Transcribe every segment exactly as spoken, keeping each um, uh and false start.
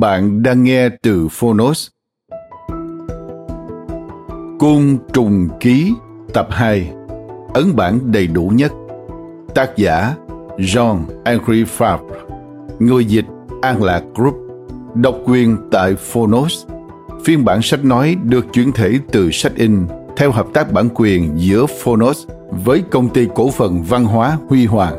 Bạn đang nghe từ Phonos. Côn trùng ký tập hai, ấn bản đầy đủ nhất. Tác giả Jean-Henri Fabre, người dịch An Lạc Group, độc quyền tại Phonos. Phiên bản sách nói được chuyển thể từ sách in theo hợp tác bản quyền giữa Phonos với Công ty Cổ phần Văn hóa Huy Hoàng.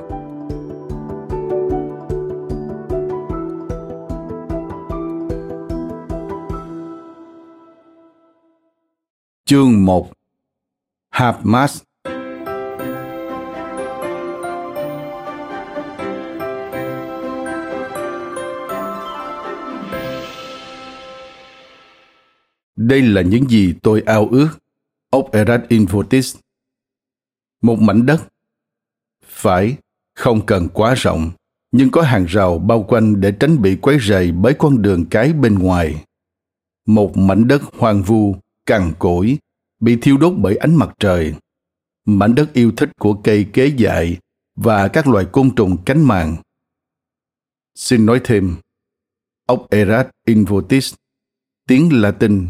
Chương một. Hamas. Đây là những gì tôi ao ước. Op erat in votis. Một mảnh đất. Phải, không cần quá rộng, nhưng có hàng rào bao quanh để tránh bị quấy rầy bởi con đường cái bên ngoài. Một mảnh đất hoang vu, cằn cỗi, bị thiêu đốt bởi ánh mặt trời. Mảnh đất yêu thích của cây kế dại và các loài côn trùng cánh màng. Xin nói thêm, Op erat in votis, tiếng Latin,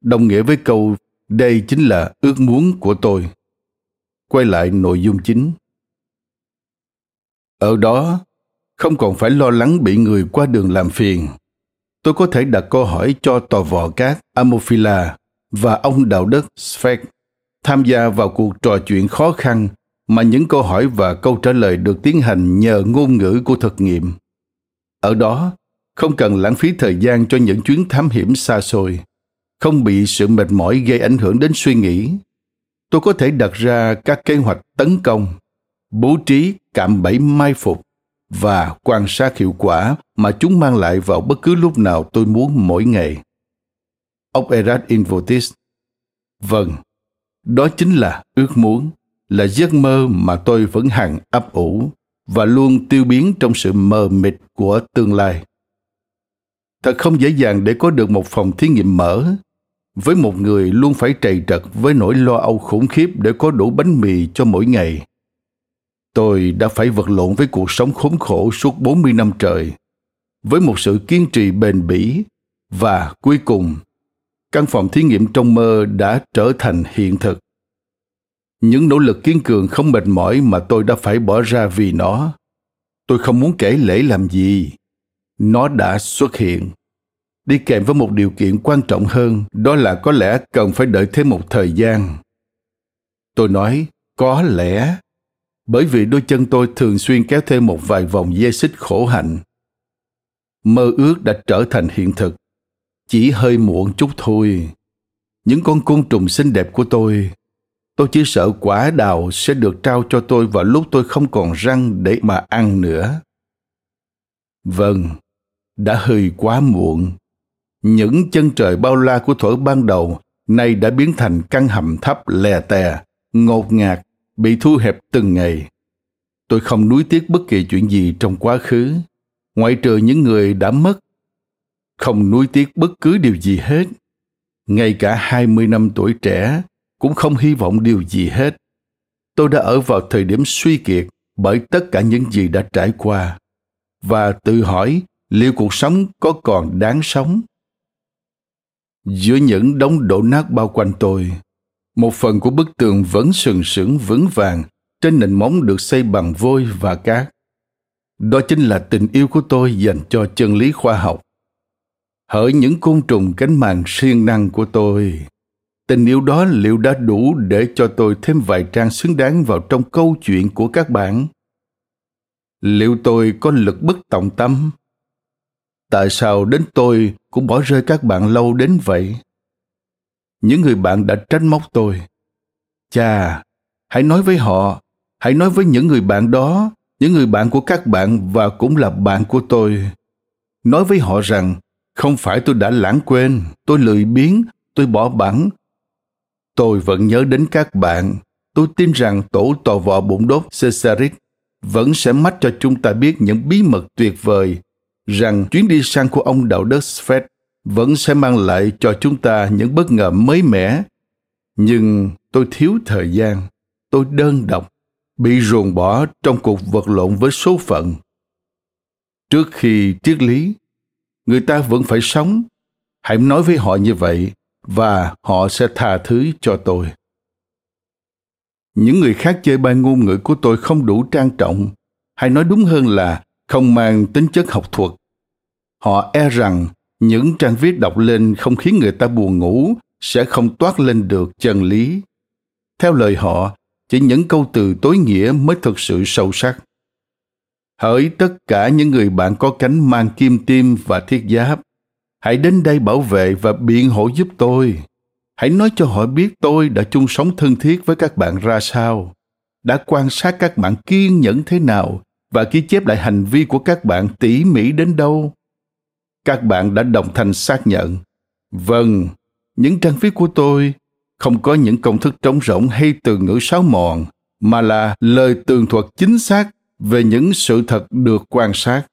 đồng nghĩa với câu đây chính là ước muốn của tôi. Quay lại nội dung chính. Ở đó, không còn phải lo lắng bị người qua đường làm phiền. Tôi có thể đặt câu hỏi cho tòa vò cát Amophila và ông đạo đức Sphinx tham gia vào cuộc trò chuyện khó khăn mà những câu hỏi và câu trả lời được tiến hành nhờ ngôn ngữ của thực nghiệm. Ở đó, không cần lãng phí thời gian cho những chuyến thám hiểm xa xôi, không bị sự mệt mỏi gây ảnh hưởng đến suy nghĩ. Tôi có thể đặt ra các kế hoạch tấn công, bố trí cạm bẫy mai phục và quan sát hiệu quả mà chúng mang lại vào bất cứ lúc nào tôi muốn mỗi ngày. Op erat in votis. Vâng, đó chính là ước muốn, là giấc mơ mà tôi vẫn hằng ấp ủ và luôn tiêu biến trong sự mờ mịt của tương lai. Thật không dễ dàng để có được một phòng thí nghiệm mở, với một người luôn phải trầy trật với nỗi lo âu khủng khiếp để có đủ bánh mì cho mỗi ngày. Tôi đã phải vật lộn với cuộc sống khốn khổ suốt bốn mươi năm trời, với một sự kiên trì bền bỉ, và cuối cùng, căn phòng thí nghiệm trong mơ đã trở thành hiện thực. Những nỗ lực kiên cường không mệt mỏi mà tôi đã phải bỏ ra vì nó. Tôi không muốn kể lể làm gì. Nó đã xuất hiện. Đi kèm với một điều kiện quan trọng hơn, đó là có lẽ cần phải đợi thêm một thời gian. Tôi nói, có lẽ, bởi vì đôi chân tôi thường xuyên kéo thêm một vài vòng dây xích khổ hạnh. Mơ ước đã trở thành hiện thực. Chỉ hơi muộn chút thôi. Những con côn trùng xinh đẹp của tôi, tôi chỉ sợ quả đào sẽ được trao cho tôi vào lúc tôi không còn răng để mà ăn nữa. Vâng, đã hơi quá muộn. Những chân trời bao la của thuở ban đầu nay đã biến thành căn hầm thấp lè tè, ngột ngạt, bị thu hẹp từng ngày. Tôi không nuối tiếc bất kỳ chuyện gì trong quá khứ, ngoại trừ những người đã mất. Không nuối tiếc bất cứ điều gì hết. Ngay cả hai mươi năm tuổi trẻ cũng không hy vọng điều gì hết. Tôi đã ở vào thời điểm suy kiệt bởi tất cả những gì đã trải qua và tự hỏi liệu cuộc sống có còn đáng sống. Giữa những đống đổ nát bao quanh tôi, Một phần của bức tường vẫn sừng sững vững vàng trên nền móng được xây bằng vôi và cát. Đó chính là tình yêu của tôi dành cho chân lý khoa học. Hỡi những côn trùng cánh màng siêng năng của tôi, tình yêu đó liệu đã đủ để cho tôi thêm vài trang xứng đáng vào trong câu chuyện của các bạn? Liệu tôi có lực bất tòng tâm? Tại sao đến tôi cũng bỏ rơi các bạn lâu đến vậy? Những người bạn đã trách móc tôi. Chà, hãy nói với họ, hãy nói với những người bạn đó, những người bạn của các bạn và cũng là bạn của tôi. Nói với họ rằng, không phải tôi đã lãng quên, tôi lười biếng, tôi bỏ bẵng. Tôi vẫn nhớ đến các bạn. Tôi tin rằng tổ tò vò bụng đốt Caesaric vẫn sẽ mách cho chúng ta biết những bí mật tuyệt vời, rằng chuyến đi săn của ông đạo đức Spheth vẫn sẽ mang lại cho chúng ta những bất ngờ mới mẻ. Nhưng tôi thiếu thời gian, tôi đơn độc, bị ruồng bỏ trong cuộc vật lộn với số phận. Trước khi triết lý, người ta vẫn phải sống. Hãy nói với họ như vậy, và họ sẽ tha thứ cho tôi. Những người khác chê bai ngôn ngữ của tôi không đủ trang trọng, hay nói đúng hơn là không mang tính chất học thuật. Họ e rằng những trang viết đọc lên không khiến người ta buồn ngủ sẽ không toát lên được chân lý. Theo lời họ, chỉ những câu từ tối nghĩa mới thực sự sâu sắc. Hỡi tất cả những người bạn có cánh mang kim tiêm và thiết giáp, hãy đến đây bảo vệ và biện hộ giúp tôi. Hãy nói cho họ biết tôi đã chung sống thân thiết với các bạn ra sao, đã quan sát các bạn kiên nhẫn thế nào và ghi chép lại hành vi của các bạn tỉ mỉ đến đâu. Các bạn đã đồng thanh xác nhận, vâng, những trang viết của tôi không có những công thức trống rỗng hay từ ngữ sáo mòn, mà là lời tường thuật chính xác về những sự thật được quan sát,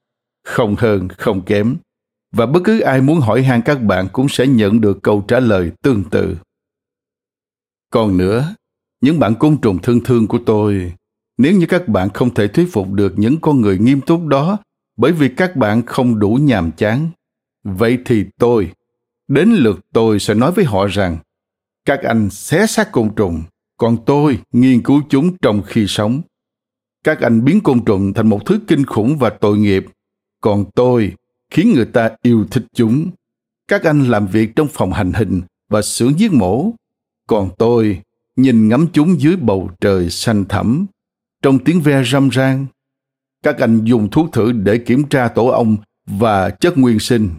không hơn, không kém. Và bất cứ ai muốn hỏi han các bạn cũng sẽ nhận được câu trả lời tương tự. Còn nữa, những bạn côn trùng thân thương của tôi, nếu như các bạn không thể thuyết phục được những con người nghiêm túc đó bởi vì các bạn không đủ nhàm chán, vậy thì tôi, đến lượt tôi sẽ nói với họ rằng, các anh xé xác côn trùng, còn tôi nghiên cứu chúng trong khi sống. Các anh biến côn trùng thành một thứ kinh khủng và tội nghiệp, còn tôi khiến người ta yêu thích chúng. Các anh làm việc trong phòng hành hình và xưởng giết mổ, còn tôi nhìn ngắm chúng dưới bầu trời xanh thẳm, trong tiếng ve râm ran. Các anh dùng thuốc thử để kiểm tra tổ ong và chất nguyên sinh,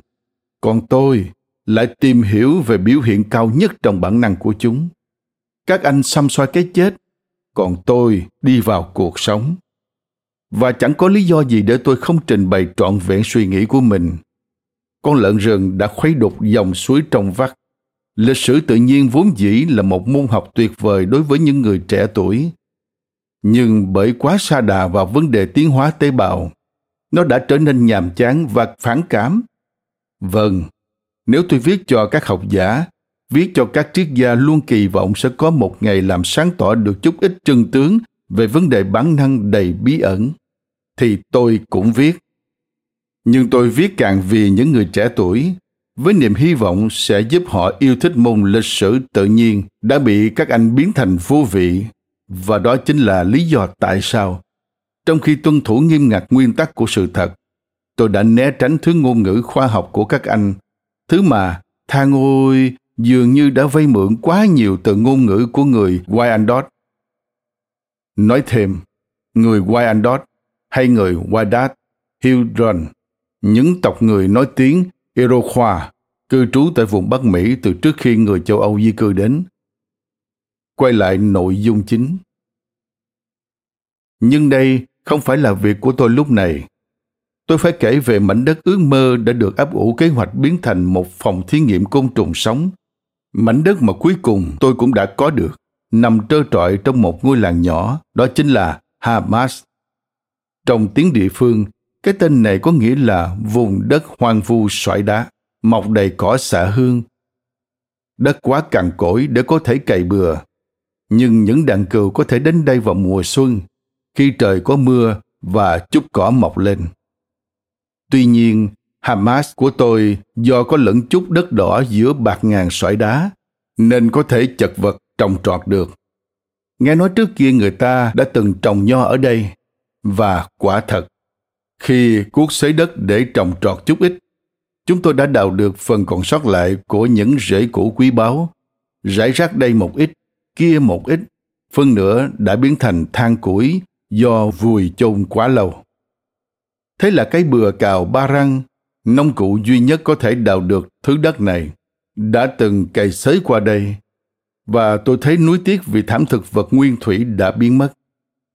còn tôi lại tìm hiểu về biểu hiện cao nhất trong bản năng của chúng. Các anh xăm soi cái chết, còn tôi đi vào cuộc sống. Và chẳng có lý do gì để tôi không trình bày trọn vẹn suy nghĩ của mình. Con lợn rừng đã khuấy đục dòng suối trong vắt. Lịch sử tự nhiên vốn dĩ là một môn học tuyệt vời đối với những người trẻ tuổi. Nhưng bởi quá sa đà vào vấn đề tiến hóa tế bào, nó đã trở nên nhàm chán và phản cảm. Vâng, nếu tôi viết cho các học giả, viết cho các triết gia luôn kỳ vọng sẽ có một ngày làm sáng tỏ được chút ít chân tướng về vấn đề bản năng đầy bí ẩn, thì tôi cũng viết. Nhưng tôi viết càng vì những người trẻ tuổi, với niềm hy vọng sẽ giúp họ yêu thích môn lịch sử tự nhiên đã bị các anh biến thành vô vị. Và đó chính là lý do tại sao, trong khi tuân thủ nghiêm ngặt nguyên tắc của sự thật, tôi đã né tránh thứ ngôn ngữ khoa học của các anh, thứ mà, than ôi, dường như đã vay mượn quá nhiều từ ngôn ngữ của người Wyandotte. Nói thêm, người Wyandotte hay người Wyandotte Huron, những tộc người nói tiếng Iroquois cư trú tại vùng Bắc Mỹ từ trước khi người châu Âu di cư đến. Quay lại nội dung chính. Nhưng đây không phải là việc của tôi lúc này. Tôi phải kể về mảnh đất ước mơ đã được ấp ủ kế hoạch biến thành một phòng thí nghiệm côn trùng sống. Mảnh đất mà cuối cùng tôi cũng đã có được, nằm trơ trọi trong một ngôi làng nhỏ, đó chính là Hamas. Trong tiếng địa phương, cái tên này có nghĩa là vùng đất hoang vu sỏi đá, mọc đầy cỏ xạ hương. Đất quá cằn cỗi để có thể cày bừa, nhưng những đàn cừu có thể đến đây vào mùa xuân, khi trời có mưa và chút cỏ mọc lên. Tuy nhiên, Hamas của tôi do có lẫn chút đất đỏ giữa bạt ngàn sỏi đá, nên có thể chật vật trồng trọt được. Nghe nói trước kia người ta đã từng trồng nho ở đây, và quả thật, khi cuốc xới đất để trồng trọt chút ít, chúng tôi đã đào được phần còn sót lại của những rễ củ quý báu, rải rác đây một ít, kia một ít, phân nửa đã biến thành than củi do vùi chôn quá lâu. Thế là cái bừa cào ba răng, nông cụ duy nhất có thể đào được thứ đất này, đã từng cày xới qua đây, và tôi thấy nuối tiếc vì thảm thực vật nguyên thủy đã biến mất.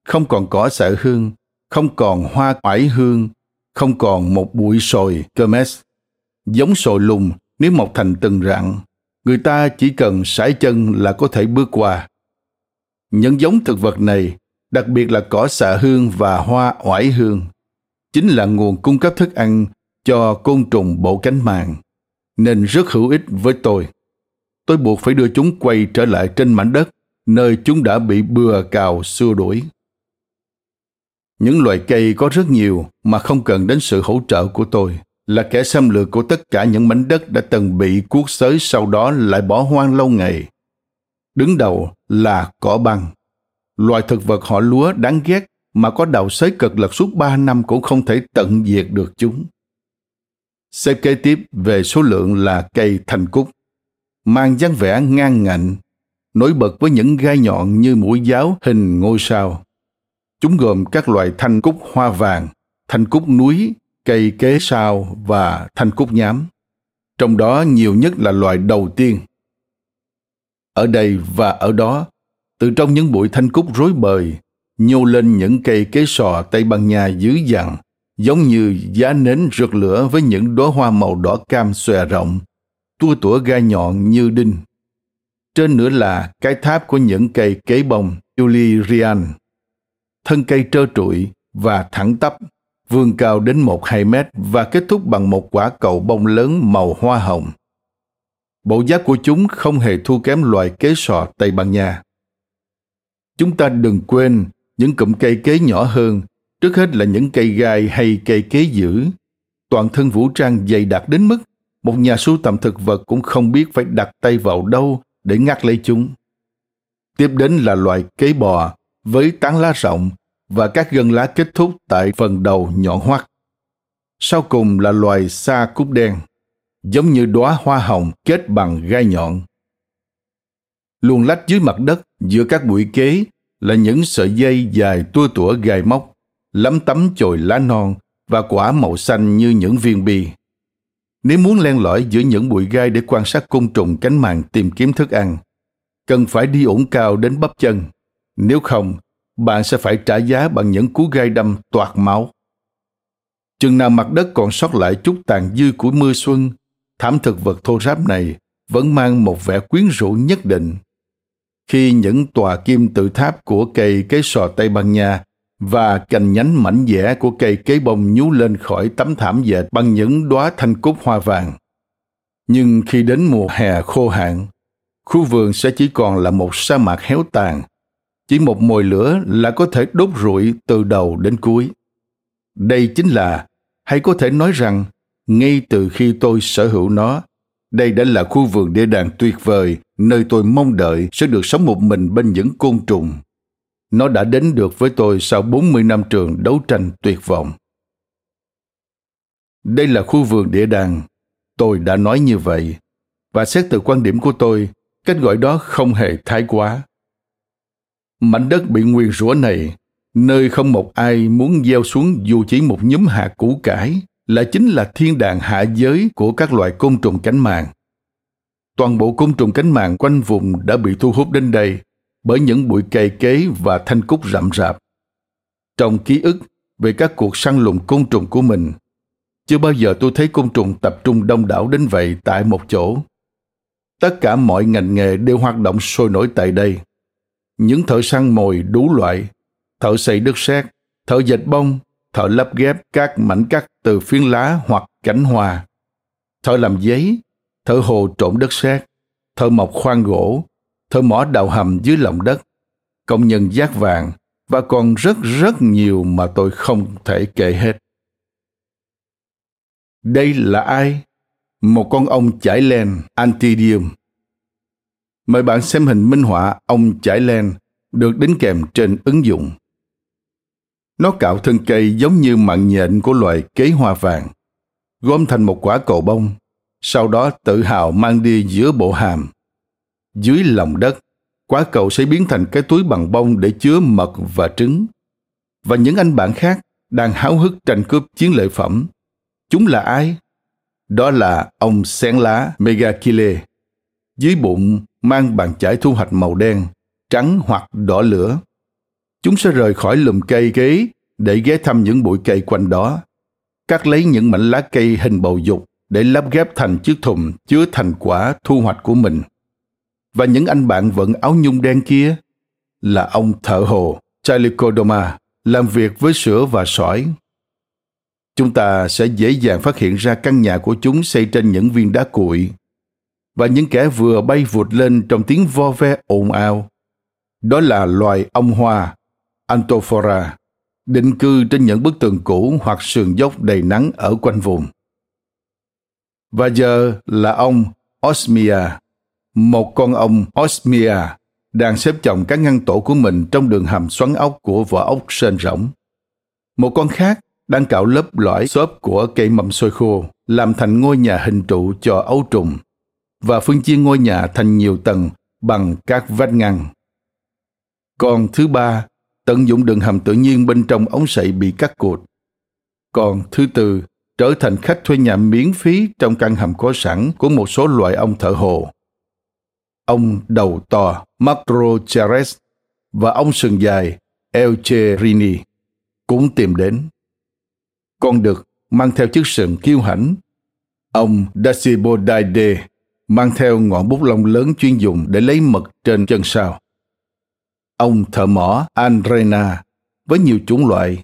Không còn cỏ xạ hương, không còn hoa oải hương, không còn một bụi sồi kermes. Giống sồi lùn nếu mọc thành từng rặng, người ta chỉ cần sải chân là có thể bước qua. Những giống thực vật này, đặc biệt là cỏ xạ hương và hoa oải hương, chính là nguồn cung cấp thức ăn cho côn trùng bộ cánh màng, nên rất hữu ích với tôi. Tôi buộc phải đưa chúng quay trở lại trên mảnh đất nơi chúng đã bị bừa cào xua đuổi. Những loài cây có rất nhiều mà không cần đến sự hỗ trợ của tôi, là kẻ xâm lược của tất cả những mảnh đất đã từng bị cuốc xới sau đó lại bỏ hoang lâu ngày. Đứng đầu là cỏ băng, loài thực vật họ lúa đáng ghét mà có đào xới cực lực suốt ba năm cũng không thể tận diệt được chúng. Xếp kế tiếp về số lượng là cây thanh cúc, mang dáng vẻ ngang ngạnh, nổi bật với những gai nhọn như mũi giáo hình ngôi sao. Chúng gồm các loài thanh cúc hoa vàng, thanh cúc núi, cây kế sao và thanh cúc nhám. Trong đó nhiều nhất là loài đầu tiên. Ở đây và ở đó, từ trong những bụi thanh cúc rối bời, nhô lên những cây kế sò Tây Ban Nha dữ dằn, giống như giá nến rực lửa với những đóa hoa màu đỏ cam xòe rộng, tua tủa gai nhọn như đinh. Trên nữa là cái tháp của những cây kế bông Illyrian. Thân cây trơ trụi và thẳng tắp, vươn cao đến một đến hai mét và kết thúc bằng một quả cầu bông lớn màu hoa hồng. Bộ giáp của chúng không hề thua kém loài kế sọ Tây Ban Nha. Chúng ta đừng quên những cụm cây kế nhỏ hơn, trước hết là những cây gai hay cây kế dữ, toàn thân vũ trang dày đặc đến mức một nhà sưu tầm thực vật cũng không biết phải đặt tay vào đâu để ngắt lấy chúng. Tiếp đến là loài kế bò với tán lá rộng và các gân lá kết thúc tại phần đầu nhọn hoắt. Sau cùng là loài sa cúc đen, giống như đóa hoa hồng kết bằng gai nhọn. Luồn lách dưới mặt đất giữa các bụi kế là những sợi dây dài tua tủa gai móc, lấm tấm chồi lá non và quả màu xanh như những viên bi. Nếu muốn len lỏi giữa những bụi gai để quan sát côn trùng cánh màng tìm kiếm thức ăn, cần phải đi ổn cao đến bắp chân. Nếu không, bạn sẽ phải trả giá bằng những cú gai đâm toạc máu. Chừng nào mặt đất còn sót lại chút tàn dư của mưa xuân, thảm thực vật thô ráp này vẫn mang một vẻ quyến rũ nhất định. Khi những tòa kim tự tháp của cây kế sò Tây Ban Nha và cành nhánh mảnh dẻ của cây kế bông nhú lên khỏi tấm thảm dệt bằng những đóa thanh cúc hoa vàng. Nhưng khi đến mùa hè khô hạn, khu vườn sẽ chỉ còn là một sa mạc héo tàn, chỉ một mồi lửa là có thể đốt rụi từ đầu đến cuối. Đây chính là, hay có thể nói rằng, ngay từ khi tôi sở hữu nó, đây đã là khu vườn địa đàng tuyệt vời, nơi tôi mong đợi sẽ được sống một mình bên những côn trùng. Nó đã đến được với tôi sau bốn mươi năm trường đấu tranh tuyệt vọng. Đây là khu vườn địa đàng, tôi đã nói như vậy, và xét từ quan điểm của tôi, cách gọi đó không hề thái quá. Mảnh đất bị nguyền rủa này, nơi không một ai muốn gieo xuống dù chỉ một nhúm hạt củ cải, là chính là thiên đàng hạ giới của các loài côn trùng cánh màng. Toàn bộ côn trùng cánh màng quanh vùng đã bị thu hút đến đây bởi những bụi cây kế và thanh cúc rậm rạp. Trong ký ức về các cuộc săn lùng côn trùng của mình, chưa bao giờ tôi thấy côn trùng tập trung đông đảo đến vậy tại một chỗ. Tất cả mọi ngành nghề đều hoạt động sôi nổi tại đây. Những thợ săn mồi đủ loại, thợ xây đất sét, thợ dệt bông, thợ lắp ghép các mảnh cắt từ phiến lá hoặc cánh hoa, thợ làm giấy, thợ hồ trộn đất sét, thợ mộc khoan gỗ, thợ mỏ đào hầm dưới lòng đất, công nhân vát vàng và còn rất rất nhiều mà tôi không thể kể hết. Đây là ai? Một con ong chải len Antidium. Mời bạn xem hình minh họa ong chải len được đính kèm trên ứng dụng. Nó cạo thân cây giống như mạng nhện của loài kế hoa vàng, gom thành một quả cầu bông, sau đó tự hào mang đi giữa bộ hàm. Dưới lòng đất, quả cầu sẽ biến thành cái túi bằng bông để chứa mật và trứng. Và những anh bạn khác đang háo hức tranh cướp chiến lợi phẩm. Chúng là ai? Đó là ong xén lá Megakile. Dưới bụng mang bàn chải thu hoạch màu đen, trắng hoặc đỏ lửa. Chúng sẽ rời khỏi lùm cây ghế để ghé thăm những bụi cây quanh đó, cắt lấy những mảnh lá cây hình bầu dục để lắp ghép thành chiếc thùng chứa thành quả thu hoạch của mình. Và những anh bạn vận áo nhung đen kia là ông thợ hồ Chalicodoma làm việc với sữa và sỏi. Chúng ta sẽ dễ dàng phát hiện ra căn nhà của chúng xây trên những viên đá cuội, và những kẻ vừa bay vụt lên trong tiếng vo ve ồn ào. Đó là loài ong hoa Antophora, định cư trên những bức tường cũ hoặc sườn dốc đầy nắng ở quanh vùng. Và giờ là ong Osmia, một con ong Osmia đang xếp chồng các ngăn tổ của mình trong đường hầm xoắn ốc của vỏ ốc sên rỗng. Một con khác đang cạo lớp lõi xốp của cây mầm xôi khô làm thành ngôi nhà hình trụ cho ấu trùng, và phân chia ngôi nhà thành nhiều tầng bằng các vách ngăn. Con thứ ba tận dụng đường hầm tự nhiên bên trong ống sậy bị cắt cụt. Con thứ tư trở thành khách thuê nhà miễn phí trong căn hầm có sẵn của một số loài ong thợ hồ. Ong đầu to Macrochares và ong sừng dài Eucherini cũng tìm đến. Con đực mang theo chiếc sừng kiêu hãnh. Ong Dasypodidae mang theo ngọn bút lông lớn chuyên dùng để lấy mật trên chân sau. Ong thợ mỏ Andrena với nhiều chủng loại.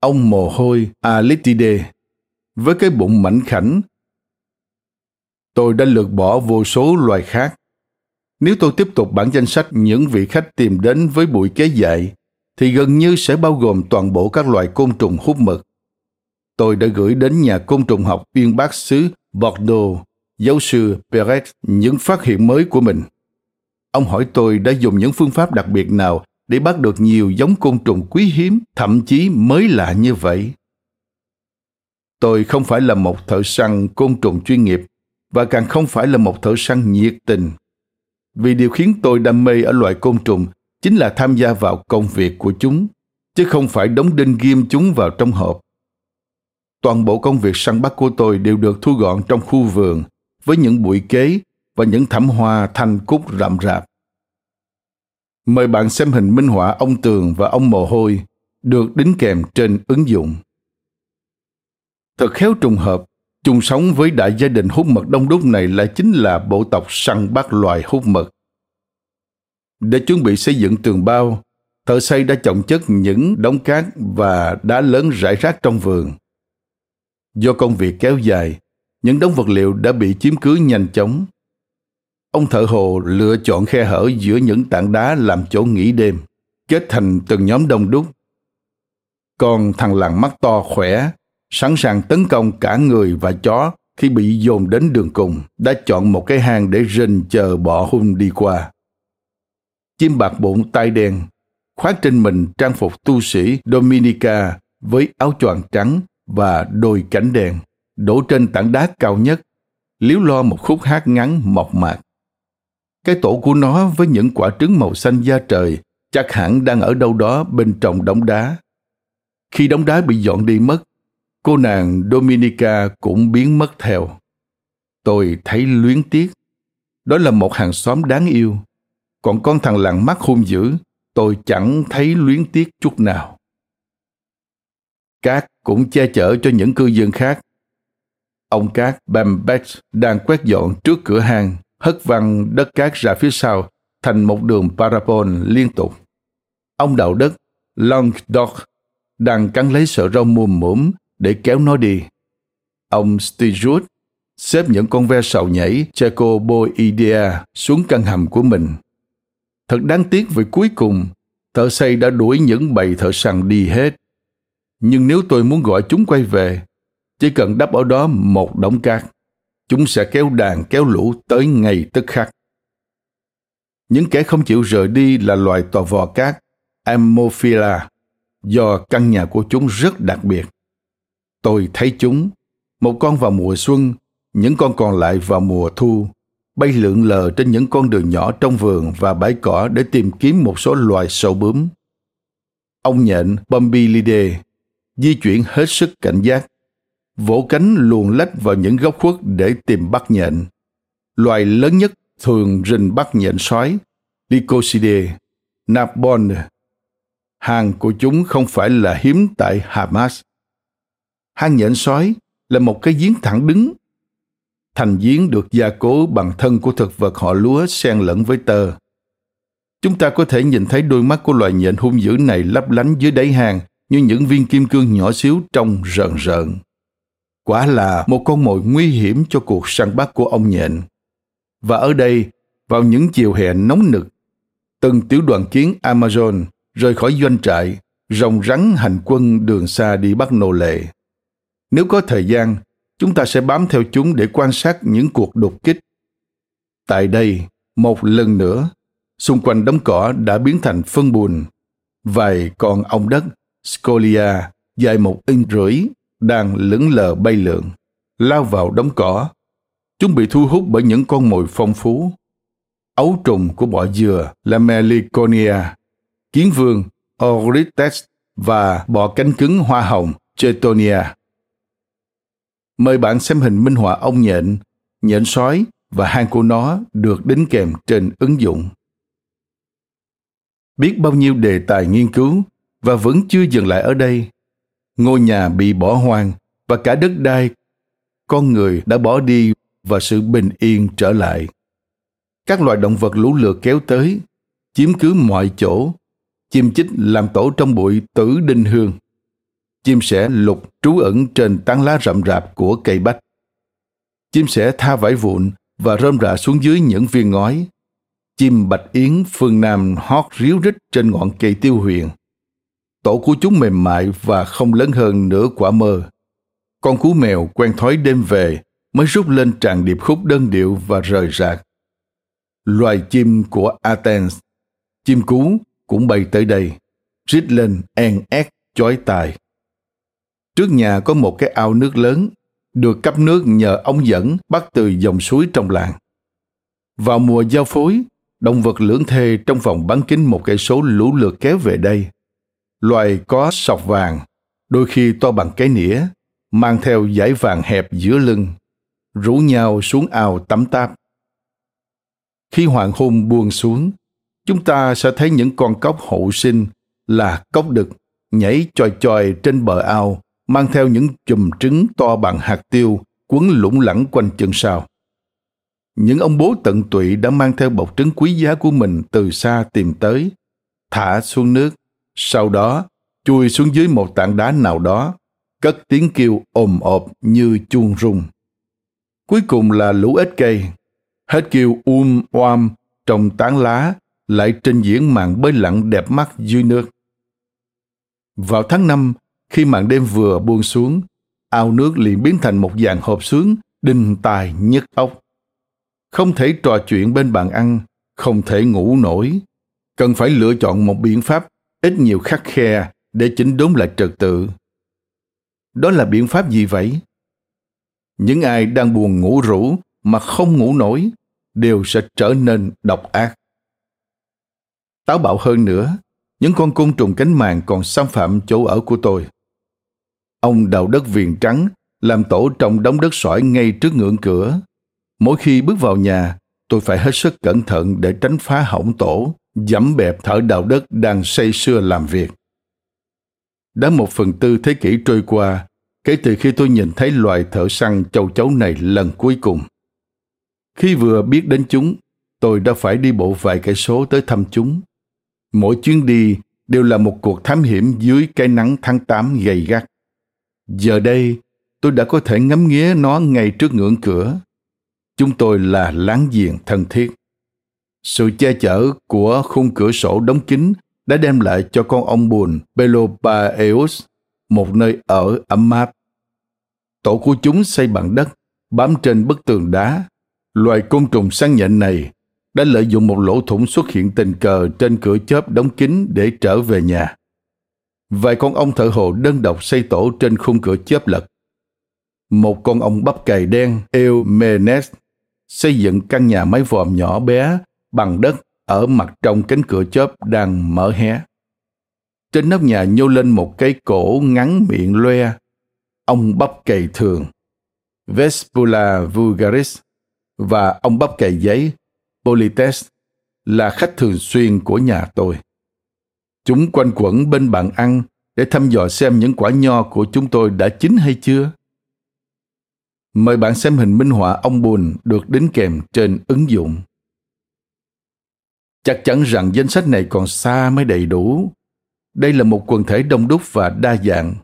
Ong mồ hôi Alytidae với cái bụng mảnh khảnh. Tôi đã lược bỏ vô số loài khác. Nếu tôi tiếp tục bản danh sách những vị khách tìm đến với bụi kế dại, thì gần như sẽ bao gồm toàn bộ các loài côn trùng hút mật. Tôi đã gửi đến nhà côn trùng học uyên bác xứ Bordeaux, giáo sư Perret, những phát hiện mới của mình. Ông hỏi tôi đã dùng những phương pháp đặc biệt nào để bắt được nhiều giống côn trùng quý hiếm, thậm chí mới lạ như vậy. Tôi không phải là một thợ săn côn trùng chuyên nghiệp, và càng không phải là một thợ săn nhiệt tình. Vì điều khiến tôi đam mê ở loài côn trùng chính là tham gia vào công việc của chúng, chứ không phải đóng đinh ghim chúng vào trong hộp. Toàn bộ công việc săn bắt của tôi đều được thu gọn trong khu vườn, với những bụi kế và những thảm hoa thanh cúc rậm rạp. Mời bạn xem hình minh họa ong tường và ong mồ hôi được đính kèm trên ứng dụng. Thật khéo trùng hợp, chung sống với đại gia đình hút mật đông đúc này lại chính là bộ tộc săn bắt loài hút mật. Để chuẩn bị xây dựng tường bao, thợ xây đã chồng chất những đống cát và đá lớn rải rác trong vườn. Do công việc kéo dài, những đống vật liệu đã bị chiếm cứ nhanh chóng. Ông thợ hồ lựa chọn khe hở giữa những tảng đá làm chỗ nghỉ đêm, kết thành từng nhóm đông đúc. Còn thằng lằn mắt to khỏe, sẵn sàng tấn công cả người và chó khi bị dồn đến đường cùng, đã chọn một cái hang để rình chờ bọ hung đi qua. Chim bạc bụng tai đen, khoác trên mình trang phục tu sĩ Dominica với áo choàng trắng và đôi cánh đen, đổ trên tảng đá cao nhất, líu lo một khúc hát ngắn mộc mạc. Cái tổ của nó với những quả trứng màu xanh da trời chắc hẳn đang ở đâu đó bên trong đống đá. Khi đống đá bị dọn đi mất, cô nàng Dominica cũng biến mất theo. Tôi thấy luyến tiếc. Đó là một hàng xóm đáng yêu. Còn con thằn lằn mắt hung dữ, tôi chẳng thấy luyến tiếc chút nào. Cát cũng che chở cho những cư dân khác. Ông cát Bambeck đang quét dọn trước cửa hang, hất văng đất cát ra phía sau thành một đường parapol liên tục. Ông đào đất Languedoc đang cắn lấy sợi rau mùm mũm để kéo nó đi. Ông Stijut xếp những con ve sầu nhảy Chacoboidea xuống căn hầm của mình. Thật đáng tiếc vì cuối cùng, thợ xây đã đuổi những bầy thợ săn đi hết. Nhưng nếu tôi muốn gọi chúng quay về, chỉ cần đắp ở đó một đống cát, chúng sẽ kéo đàn kéo lũ tới ngay tức khắc. Những kẻ không chịu rời đi là loài tò vò cát Amophila, do căn nhà của chúng rất đặc biệt. Tôi thấy chúng, một con vào mùa xuân, những con còn lại vào mùa thu, bay lượn lờ trên những con đường nhỏ trong vườn và bãi cỏ để tìm kiếm một số loài sâu bướm. Ông nhện Bombylidae di chuyển hết sức cảnh giác, vỗ cánh luồn lách vào những góc khuất để tìm bắt nhện. Loài lớn nhất thường rình bắt nhện sói Lycosidae, Napon. Hang của chúng không phải là hiếm tại Hamas. Hang nhện sói là một cái giếng thẳng đứng. Thành giếng được gia cố bằng thân của thực vật họ lúa xen lẫn với tơ. Chúng ta có thể nhìn thấy đôi mắt của loài nhện hung dữ này lấp lánh dưới đáy hang như những viên kim cương nhỏ xíu trông rờn rợn. Quả là một con mồi nguy hiểm cho cuộc săn bắt của ông nhện. Và ở đây, vào những chiều hè nóng nực, từng tiểu đoàn kiến Amazon rời khỏi doanh trại, ròng rắn hành quân đường xa đi bắt nô lệ. Nếu có thời gian, chúng ta sẽ bám theo chúng để quan sát những cuộc đột kích. Tại đây, một lần nữa, xung quanh đống cỏ đã biến thành phân bùn. Vài con ong đất Scolia dài một inch rưỡi đang lững lờ bay lượn, lao vào đống cỏ. Chúng bị thu hút bởi những con mồi phong phú. Ấu trùng của bọ dừa là Meliconia, kiến vương Orytes và bọ cánh cứng hoa hồng Chetonia. Mời bạn xem hình minh họa ông nhện, nhện sói và hang của nó được đính kèm trên ứng dụng. Biết bao nhiêu đề tài nghiên cứu và vẫn chưa dừng lại ở đây. Ngôi nhà bị bỏ hoang và cả đất đai, con người đã bỏ đi và sự bình yên trở lại. Các loài động vật lũ lượt kéo tới, chiếm cứ mọi chỗ. Chim chích làm tổ trong bụi tử đinh hương. Chim sẻ lục trú ẩn trên tán lá rậm rạp của cây bách. Chim sẻ tha vải vụn và rơm rạ xuống dưới những viên ngói. Chim bạch yến phương Nam hót ríu rít trên ngọn cây tiêu huyền. Tổ của chúng mềm mại và không lớn hơn nửa quả mơ. Con cú mèo quen thói đêm về mới rút lên tràn điệp khúc đơn điệu và rời rạc. Loài chim của Athens, chim cú cũng bay tới đây, rít lên en ét chói tai. Trước nhà có một cái ao nước lớn, được cấp nước nhờ ống dẫn bắt từ dòng suối trong làng. Vào mùa giao phối, động vật lưỡng thê trong vòng bán kính một cây số lũ lượt kéo về đây. Loài có sọc vàng, đôi khi to bằng cái nĩa, mang theo dải vàng hẹp giữa lưng, rủ nhau xuống ao tắm táp. Khi hoàng hôn buông xuống, chúng ta sẽ thấy những con cóc hậu sinh là cóc đực nhảy chòi chòi trên bờ ao, mang theo những chùm trứng to bằng hạt tiêu quấn lủng lẳng quanh chân sau. Những ông bố tận tụy đã mang theo bọc trứng quý giá của mình từ xa tìm tới, thả xuống nước, sau đó chui xuống dưới một tảng đá nào đó, cất tiếng kêu ồm ộp như chuông rung. Cuối cùng là lũ ếch cây, hết kêu um oam trong tán lá, lại trình diễn màn bơi lặn đẹp mắt dưới nước. Vào tháng năm, khi màn đêm vừa buông xuống, ao nước liền biến thành một dàn hộp sướng đinh tai nhức óc. Không thể trò chuyện bên bàn ăn, không thể ngủ nổi. Cần phải lựa chọn một biện pháp ít nhiều khắt khe để chỉnh đốn lại trật tự. Đó là biện pháp gì vậy? Những ai đang buồn ngủ rũ mà không ngủ nổi đều sẽ trở nên độc ác. Táo bạo hơn nữa, những con côn trùng cánh màng còn xâm phạm chỗ ở của tôi. Ông đào đất viền trắng, làm tổ trong đống đất sỏi ngay trước ngưỡng cửa. Mỗi khi bước vào nhà, tôi phải hết sức cẩn thận để tránh phá hỏng tổ, giẫm bẹp thợ đào đất đang say sưa làm việc. Đã một phần tư thế kỷ trôi qua, kể từ khi tôi nhìn thấy loài thợ săn châu chấu này lần cuối cùng. Khi vừa biết đến chúng, tôi đã phải đi bộ vài cây số tới thăm chúng. Mỗi chuyến đi đều là một cuộc thám hiểm dưới cái nắng tháng tám gay gắt. Giờ đây, tôi đã có thể ngắm nghía nó ngay trước ngưỡng cửa. Chúng tôi là láng giềng thân thiết. Sự che chở của khung cửa sổ đóng kín đã đem lại cho con ong bùn Pelopaeus một nơi ở ấm áp. Tổ của chúng xây bằng đất, bám trên bức tường đá. Loài côn trùng sang nhện này đã lợi dụng một lỗ thủng xuất hiện tình cờ trên cửa chớp đóng kín để trở về nhà. Vài con ong thợ hồ đơn độc xây tổ trên khung cửa chớp lật. Một con ong bắp cày đen Eumenes xây dựng căn nhà mái vòm nhỏ bé bằng đất ở mặt trong cánh cửa chớp đang mở hé. Trên nóc nhà nhô lên một cái cổ ngắn miệng loe, ong bắp cày thường Vespula vulgaris và ong bắp cày giấy Polistes là khách thường xuyên của nhà tôi. Chúng quanh quẩn bên bàn ăn để thăm dò xem những quả nho của chúng tôi đã chín hay chưa. Mời bạn xem hình minh họa ong bùn được đính kèm trên ứng dụng. Chắc chắn rằng danh sách này còn xa mới đầy đủ. Đây là một quần thể đông đúc và đa dạng.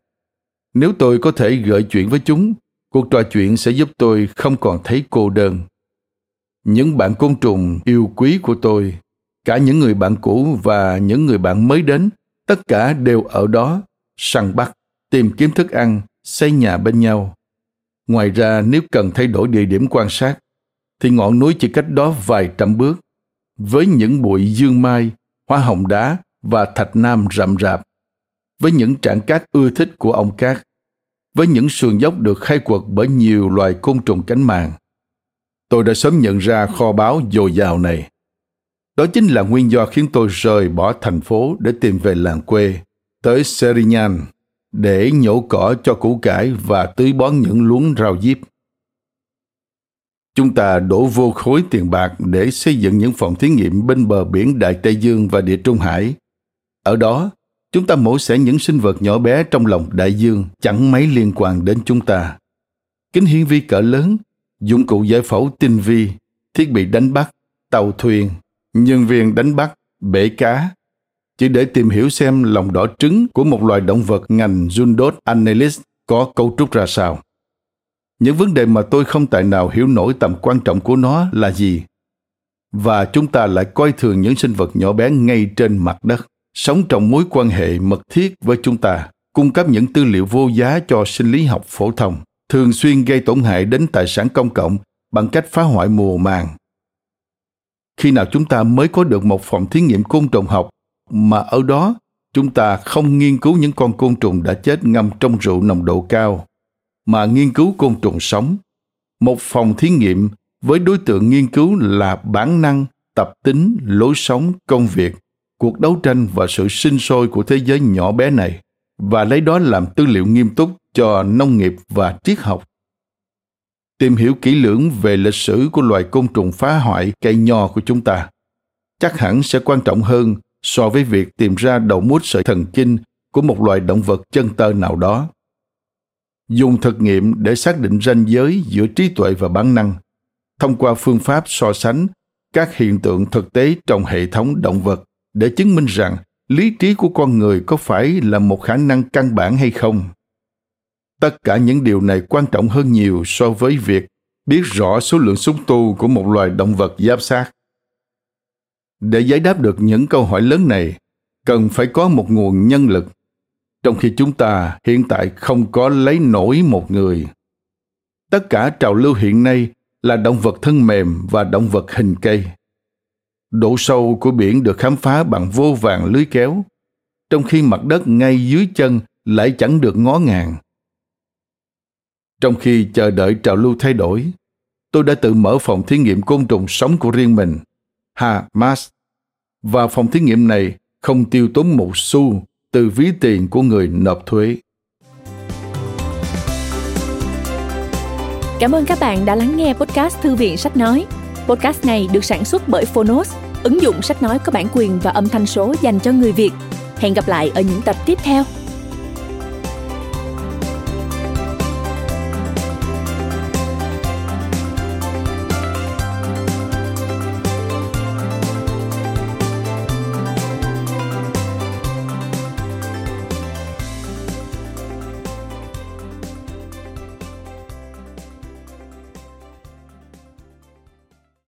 Nếu tôi có thể gợi chuyện với chúng, cuộc trò chuyện sẽ giúp tôi không còn thấy cô đơn. Những bạn côn trùng yêu quý của tôi, cả những người bạn cũ và những người bạn mới đến, tất cả đều ở đó, săn bắt, tìm kiếm thức ăn, xây nhà bên nhau. Ngoài ra, nếu cần thay đổi địa điểm quan sát, thì ngọn núi chỉ cách đó vài trăm bước, với những bụi dương mai, hoa hồng đá và thạch nam rậm rạp, với những trảng cát ưa thích của ong cát, với những sườn dốc được khai quật bởi nhiều loài côn trùng cánh màng. Tôi đã sớm nhận ra kho báu dồi dào này. Đó chính là nguyên do khiến tôi rời bỏ thành phố để tìm về làng quê, tới Serignan, để nhổ cỏ cho củ cải và tưới bón những luống rau diếp. Chúng ta đổ vô khối tiền bạc để xây dựng những phòng thí nghiệm bên bờ biển Đại Tây Dương và Địa Trung Hải. Ở đó, chúng ta mổ xẻ những sinh vật nhỏ bé trong lòng đại dương chẳng mấy liên quan đến chúng ta. Kính hiển vi cỡ lớn, dụng cụ giải phẫu tinh vi, thiết bị đánh bắt, tàu thuyền, nhân viên đánh bắt, bể cá, chỉ để tìm hiểu xem lòng đỏ trứng của một loài động vật ngành Zundot Annelis có cấu trúc ra sao. Những vấn đề mà tôi không tài nào hiểu nổi tầm quan trọng của nó là gì. Và chúng ta lại coi thường những sinh vật nhỏ bé ngay trên mặt đất, sống trong mối quan hệ mật thiết với chúng ta, cung cấp những tư liệu vô giá cho sinh lý học phổ thông, thường xuyên gây tổn hại đến tài sản công cộng bằng cách phá hoại mùa màng. Khi nào chúng ta mới có được một phòng thí nghiệm côn trùng học mà ở đó chúng ta không nghiên cứu những con côn trùng đã chết ngâm trong rượu nồng độ cao, mà nghiên cứu côn trùng sống, một phòng thí nghiệm với đối tượng nghiên cứu là bản năng, tập tính, lối sống, công việc, cuộc đấu tranh và sự sinh sôi của thế giới nhỏ bé này, và lấy đó làm tư liệu nghiêm túc cho nông nghiệp và triết học. Tìm hiểu kỹ lưỡng về lịch sử của loài côn trùng phá hoại cây nho của chúng ta chắc hẳn sẽ quan trọng hơn so với việc tìm ra đầu mút sợi thần kinh của một loài động vật chân tơ nào đó. Dùng thực nghiệm để xác định ranh giới giữa trí tuệ và bản năng, thông qua phương pháp so sánh các hiện tượng thực tế trong hệ thống động vật để chứng minh rằng lý trí của con người có phải là một khả năng căn bản hay không. Tất cả những điều này quan trọng hơn nhiều so với việc biết rõ số lượng xúc tu của một loài động vật giáp xác. Để giải đáp được những câu hỏi lớn này, cần phải có một nguồn nhân lực, trong khi chúng ta hiện tại không có lấy nổi một người. Tất cả trào lưu hiện nay là động vật thân mềm và động vật hình cây. Độ sâu của biển được khám phá bằng vô vàn lưới kéo, trong khi mặt đất ngay dưới chân lại chẳng được ngó ngàng. Trong khi chờ đợi trào lưu thay đổi, tôi đã tự mở phòng thí nghiệm côn trùng sống của riêng mình, Hamas, và phòng thí nghiệm này không tiêu tốn một xu từ ví tiền của người nộp thuế. Cảm ơn các bạn đã lắng nghe podcast Thư viện Sách Nói. Podcast này được sản xuất bởi Phonos, ứng dụng sách nói có bản quyền và âm thanh số dành cho người Việt. Hẹn gặp lại ở những tập tiếp theo.